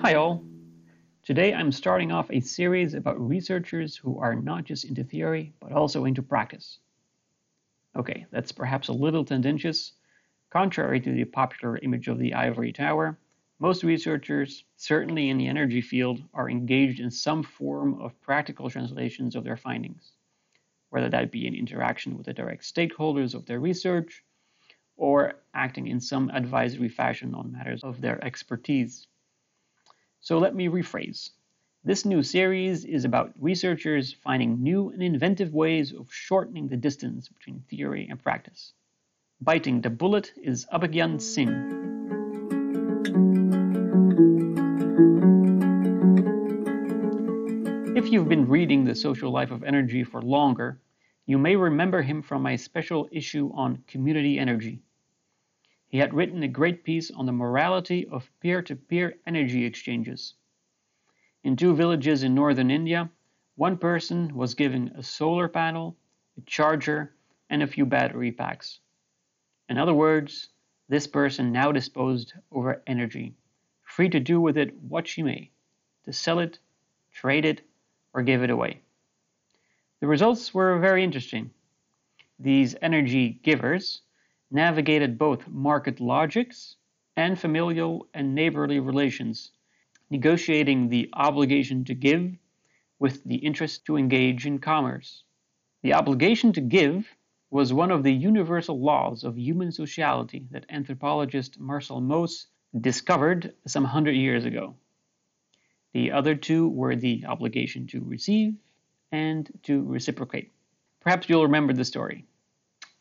Hi all! Today I'm starting off a series about researchers who are not just into theory, but also into practice. Okay, that's perhaps a little tendentious. Contrary to the popular image of the ivory tower, most researchers, certainly in the energy field, are engaged in some form of practical translations of their findings, whether that be in interaction with the direct stakeholders of their research or acting in some advisory fashion on matters of their expertise. So let me rephrase. This new series is about researchers finding new and inventive ways of shortening the distance between theory and practice. Biting the bullet is Abhigyan Singh. If you've been reading The Social Life of Energy for longer, you may remember him from my special issue on community energy. He had written a great piece on the morality of peer-to-peer energy exchanges. In two villages in northern India, one person was given a solar panel, a charger, and a few battery packs. In other words, this person now disposed over energy, free to do with it what she may, to sell it, trade it, or give it away. The results were very interesting. These energy givers navigated both market logics and familial and neighborly relations, negotiating the obligation to give with the interest to engage in commerce. The obligation to give was one of the universal laws of human sociality that anthropologist Marcel Mauss discovered some 100 years ago. The other two were the obligation to receive and to reciprocate. Perhaps you'll remember the story.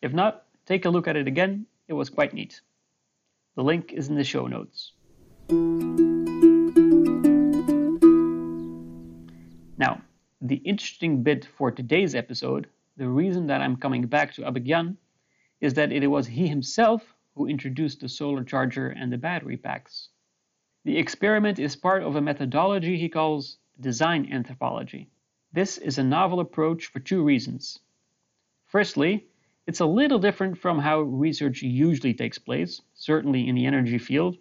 If not, take a look at it again. It was quite neat. The link is in the show notes. Now, the interesting bit for today's episode, the reason that I'm coming back to Abhigyan, is that it was he himself who introduced the solar charger and the battery packs. The experiment is part of a methodology he calls design anthropology. This is a novel approach for two reasons. Firstly, it's a little different from how research usually takes place, certainly in the energy field.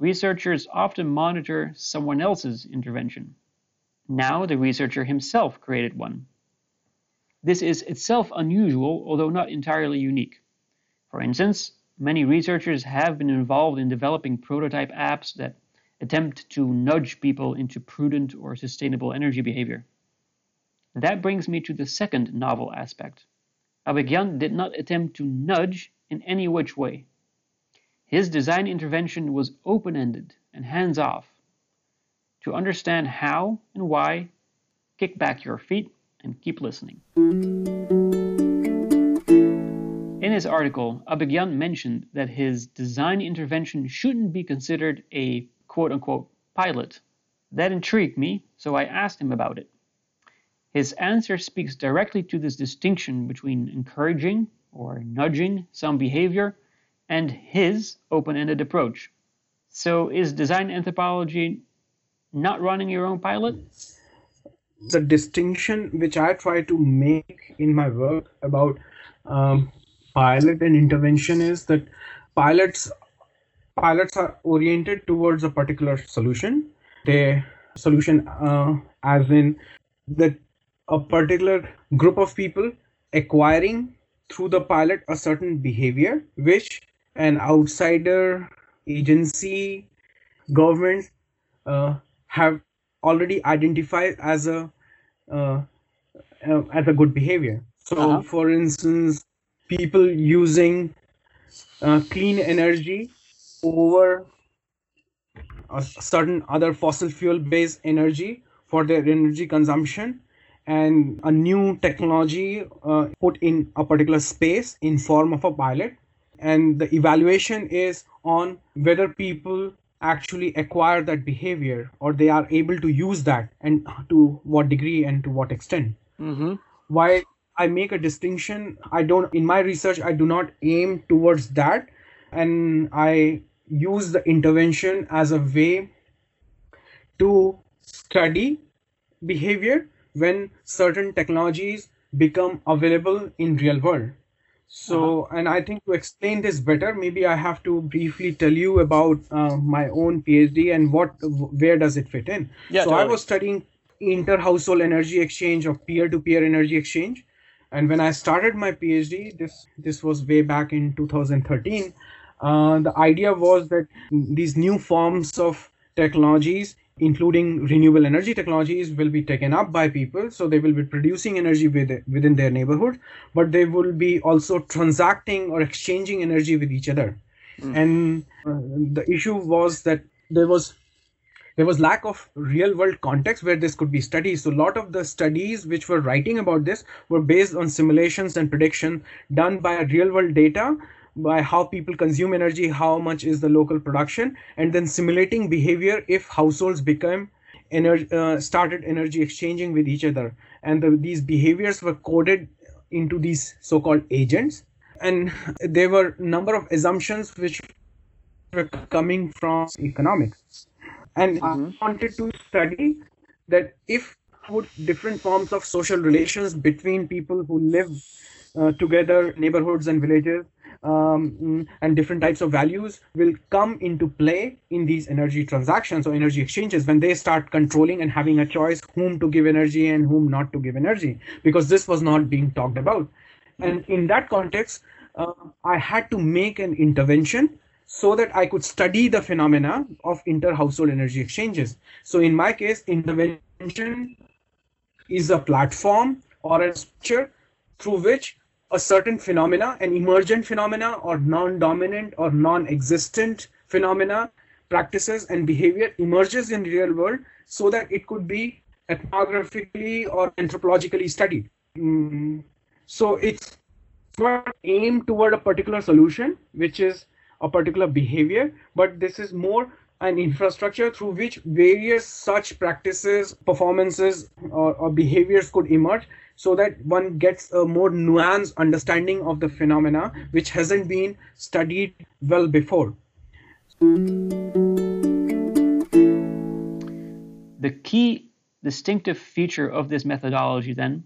Researchers often monitor someone else's intervention. Now the researcher himself created one. This is itself unusual, although not entirely unique. For instance, many researchers have been involved in developing prototype apps that attempt to nudge people into prudent or sustainable energy behavior. That brings me to the second novel aspect. Abhigyan did not attempt to nudge in any which way. His design intervention was open-ended and hands-off. To understand how and why, kick back your feet and keep listening. In his article, Abhigyan mentioned that his design intervention shouldn't be considered a quote-unquote pilot. That intrigued me, so I asked him about it. His answer speaks directly to this distinction between encouraging or nudging some behavior and his open-ended approach. So is design anthropology not running your own pilot? The distinction which I try to make in my work about pilot and intervention is that pilots are oriented towards a particular solution. The solution as in that a particular group of people acquiring through the pilot a certain behavior which an outsider, agency, government have already identified as a good behavior. So for instance, people using clean energy over a certain other fossil fuel based energy for their energy consumption, and a new technology put in a particular space in form of a pilot, and the evaluation is on whether people actually acquire that behavior or they are able to use that and to what degree and to what extent. While I make a distinction, in my research, I do not aim towards that, and I use the intervention as a way to study behavior when certain technologies become available in real world. So, and I think to explain this better, maybe I have to briefly tell you about my own PhD and where does it fit in. Yeah, so totally. I was studying inter-household energy exchange or peer-to-peer energy exchange. And when I started my PhD, this was way back in 2013, the idea was that these new forms of technologies, including renewable energy technologies, will be taken up by people. So they will be producing energy within their neighborhood, but they will be also transacting or exchanging energy with each other. Mm. And the issue was that there was lack of real world context where this could be studied. So a lot of the studies which were writing about this were based on simulations and prediction done by real world data, by how people consume energy, how much is the local production, and then simulating behavior if households became started energy exchanging with each other. And these behaviors were coded into these so-called agents. And there were a number of assumptions which were coming from economics. And I wanted to study that if put different forms of social relations between people who live together, neighborhoods and villages, and different types of values will come into play in these energy transactions or energy exchanges when they start controlling and having a choice whom to give energy and whom not to give energy, because this was not being talked about. And in that context, I had to make an intervention so that I could study the phenomena of inter-household energy exchanges. So in my case, intervention is a platform or a structure through which a certain phenomena, an emergent phenomena or non-dominant or non-existent phenomena, practices and behavior emerges in the real world so that it could be ethnographically or anthropologically studied. So it's aimed toward a particular solution, which is a particular behavior, but this is more an infrastructure through which various such practices, performances, or behaviors could emerge, so that one gets a more nuanced understanding of the phenomena which hasn't been studied well before. The key distinctive feature of this methodology then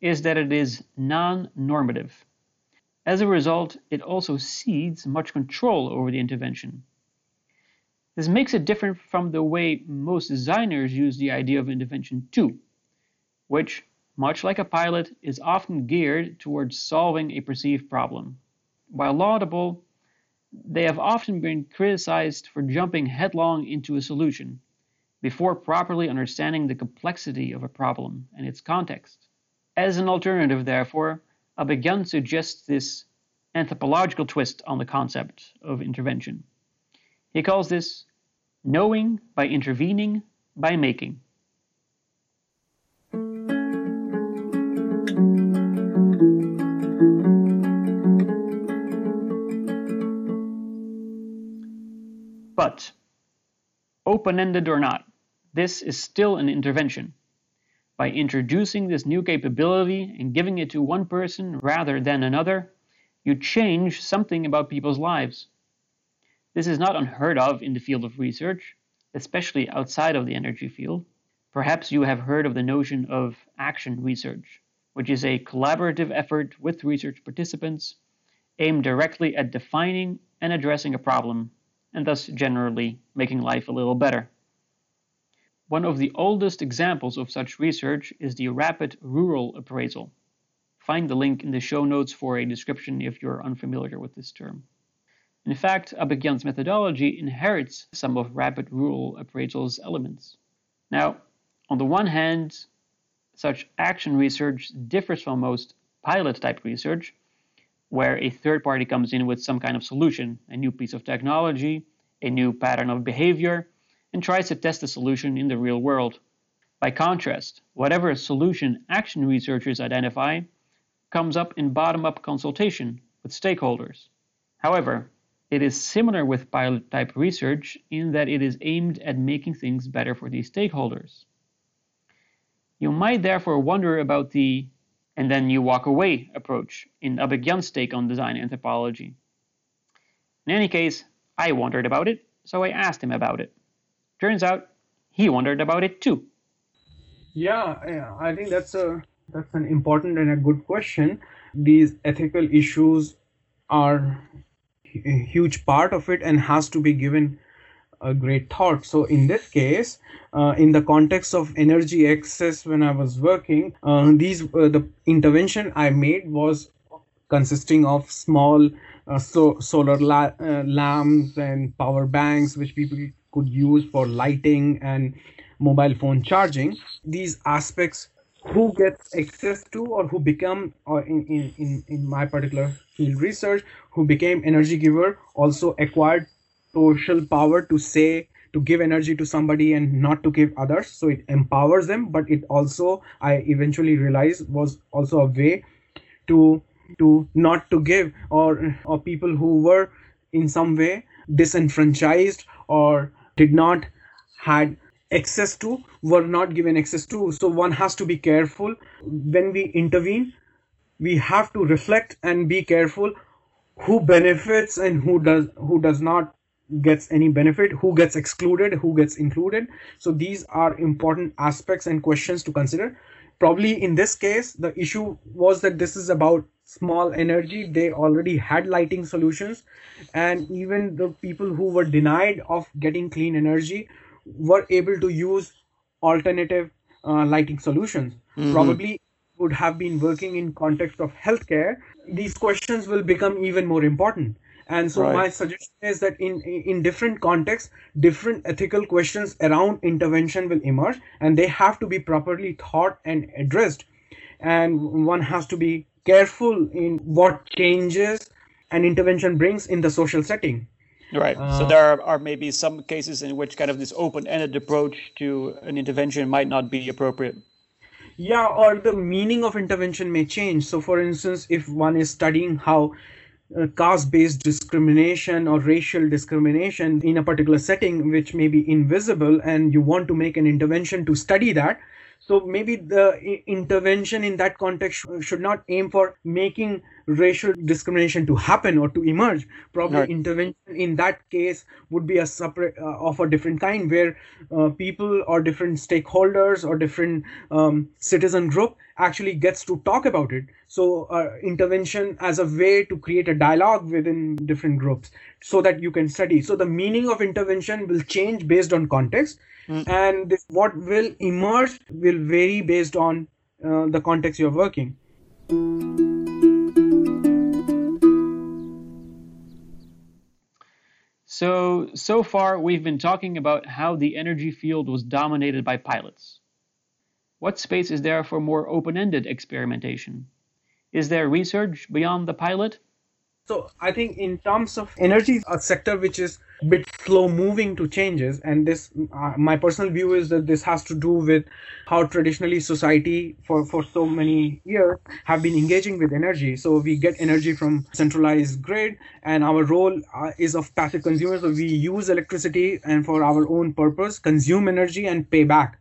is that it is non-normative. As a result, it also cedes much control over the intervention. This makes it different from the way most designers use the idea of intervention too, which, much like a pilot, is often geared towards solving a perceived problem. While laudable, they have often been criticized for jumping headlong into a solution before properly understanding the complexity of a problem and its context. As an alternative, therefore, Abhigyan suggests this anthropological twist on the concept of intervention. He calls this knowing by intervening by making. But, open-ended or not, this is still an intervention. By introducing this new capability and giving it to one person rather than another, you change something about people's lives. This is not unheard of in the field of research, especially outside of the energy field. Perhaps you have heard of the notion of action research, which is a collaborative effort with research participants aimed directly at defining and addressing a problem, and thus generally making life a little better. One of the oldest examples of such research is the rapid rural appraisal. Find the link in the show notes for a description if you're unfamiliar with this term. In fact, Abhigyan's methodology inherits some of rapid rural appraisal's elements. Now, on the one hand, such action research differs from most pilot-type research, where a third party comes in with some kind of solution, a new piece of technology, a new pattern of behavior, and tries to test the solution in the real world. By contrast, whatever solution action researchers identify comes up in bottom-up consultation with stakeholders. However, it is similar with pilot-type research in that it is aimed at making things better for these stakeholders. You might therefore wonder about the "and then you walk away" approach in Abhigyan's take on design anthropology. In any case, I wondered about it, so I asked him about it. Turns out, he wondered about it too. Yeah, I think that's an important and a good question. these ethical issues are a huge part of it and has to be given a great thought. So in this case, in the context of energy access, when I was working, the intervention I made was consisting of small solar lamps and power banks, which people could use for lighting and mobile phone charging. These aspects, who gets access to, or who become, or in my particular field research, who became energy giver, also acquired social power to say, to give energy to somebody and not to give others. So it empowers them, but it also, I eventually realized, was also a way to not to give, or people who were in some way disenfranchised or did not had access to, were not given access to. So one has to be careful when we intervene. We have to reflect and be careful who benefits and who does not gets any benefit, who gets excluded, who gets included. So these are important aspects and questions to consider. Probably in this case, the issue was that this is about small energy. They already had lighting solutions, and even the people who were denied of getting clean energy were able to use alternative lighting solutions. Mm-hmm. Probably would have been working in context of healthcare, these questions will become even more important. And so my suggestion is that in different contexts, different ethical questions around intervention will emerge, and they have to be properly thought and addressed. And one has to be careful in what changes an intervention brings in the social setting. Right. So there are maybe some cases in which kind of this open-ended approach to an intervention might not be appropriate. Yeah, or the meaning of intervention may change. So for instance, if one is studying how caste-based discrimination or racial discrimination in a particular setting, which may be invisible, and you want to make an intervention to study that. So maybe the intervention in that context should not aim for making racial discrimination to happen or to emerge. Probably intervention in that case would be a separate of a different kind, where people or different stakeholders or different citizen group actually gets to talk about it. So intervention as a way to create a dialogue within different groups so that you can study. So the meaning of intervention will change based on context. Mm-hmm. And this, what will emerge will vary based on the context you're working. So far we've been talking about how the energy field was dominated by pilots. What space is there for more open-ended experimentation? Is there research beyond the pilot? So I think in terms of energy, a sector which is a bit slow moving to changes, and this my personal view is that this has to do with how traditionally society for so many years have been engaging with energy. So we get energy from centralized grid, and our role is of passive consumers. So we use electricity and for our own purpose, consume energy and pay back.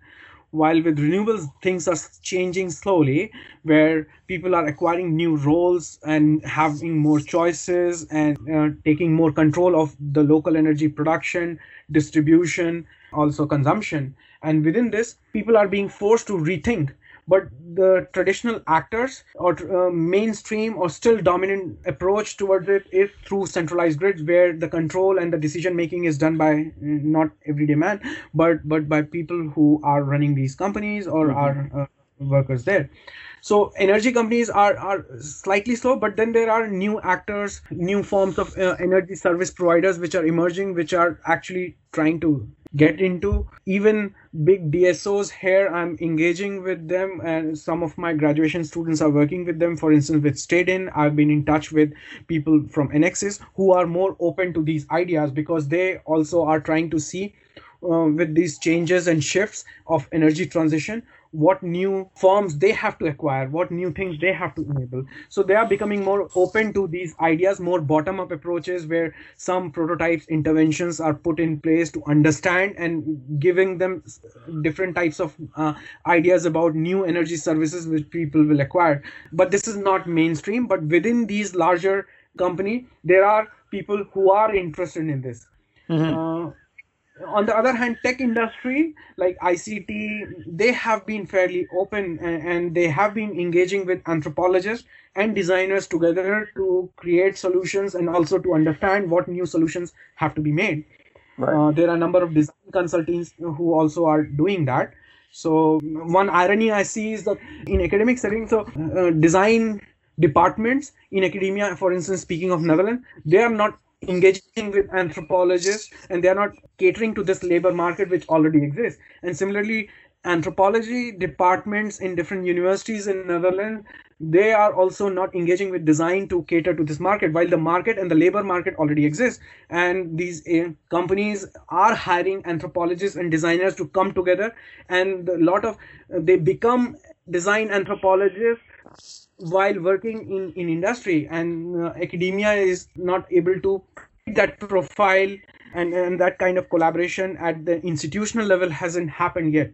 While with renewables, things are changing slowly, where people are acquiring new roles and having more choices and taking more control of the local energy production, distribution, also consumption. And within this, people are being forced to rethink. But the traditional actors or mainstream or still dominant approach towards it is through centralized grids, where the control and the decision making is done by not everyday man, but by people who are running these companies or are workers there. So energy companies are slightly slow, but then there are new actors, new forms of energy service providers which are emerging, which are actually trying to get into. Even big DSOs here, I'm engaging with them, and some of my graduation students are working with them. For instance, with Stedin, I've been in touch with people from Enexis who are more open to these ideas, because they also are trying to see with these changes and shifts of energy transition, what new forms they have to acquire, what new things they have to enable. So they are becoming more open to these ideas, more bottom-up approaches, where some prototypes, interventions are put in place to understand and giving them different types of ideas about new energy services which people will acquire. But this is not mainstream, but within these larger companies, there are people who are interested in this. Mm-hmm. On the other hand, tech industry like ICT, they have been fairly open and they have been engaging with anthropologists and designers together to create solutions and also to understand what new solutions have to be made. Right. There are a number of design consultants who also are doing that. So one irony I see is that in academic settings, so design departments in academia, for instance, speaking of Netherlands, they are not engaging with anthropologists and they are not catering to this labor market which already exists. And similarly, anthropology departments in different universities in Netherlands, they are also not engaging with design to cater to this market, while the market and the labor market already exists. And these companies are hiring anthropologists and designers to come together, and a lot of they become design anthropologists while working in industry, and academia is not able to create that profile, and that kind of collaboration at the institutional level hasn't happened yet.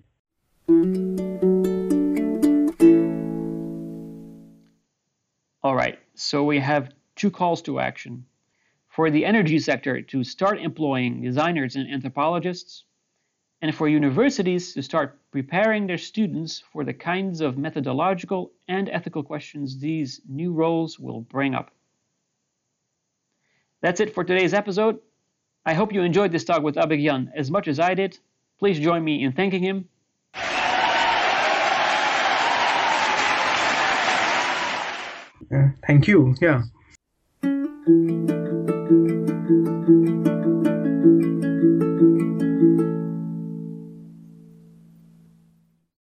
All right, so we have two calls to action. For the energy sector to start employing designers and anthropologists, and for universities to start preparing their students for the kinds of methodological and ethical questions these new roles will bring up. That's it for today's episode. I hope you enjoyed this talk with Abhigyan as much as I did. Please join me in thanking him. Thank you. Yeah.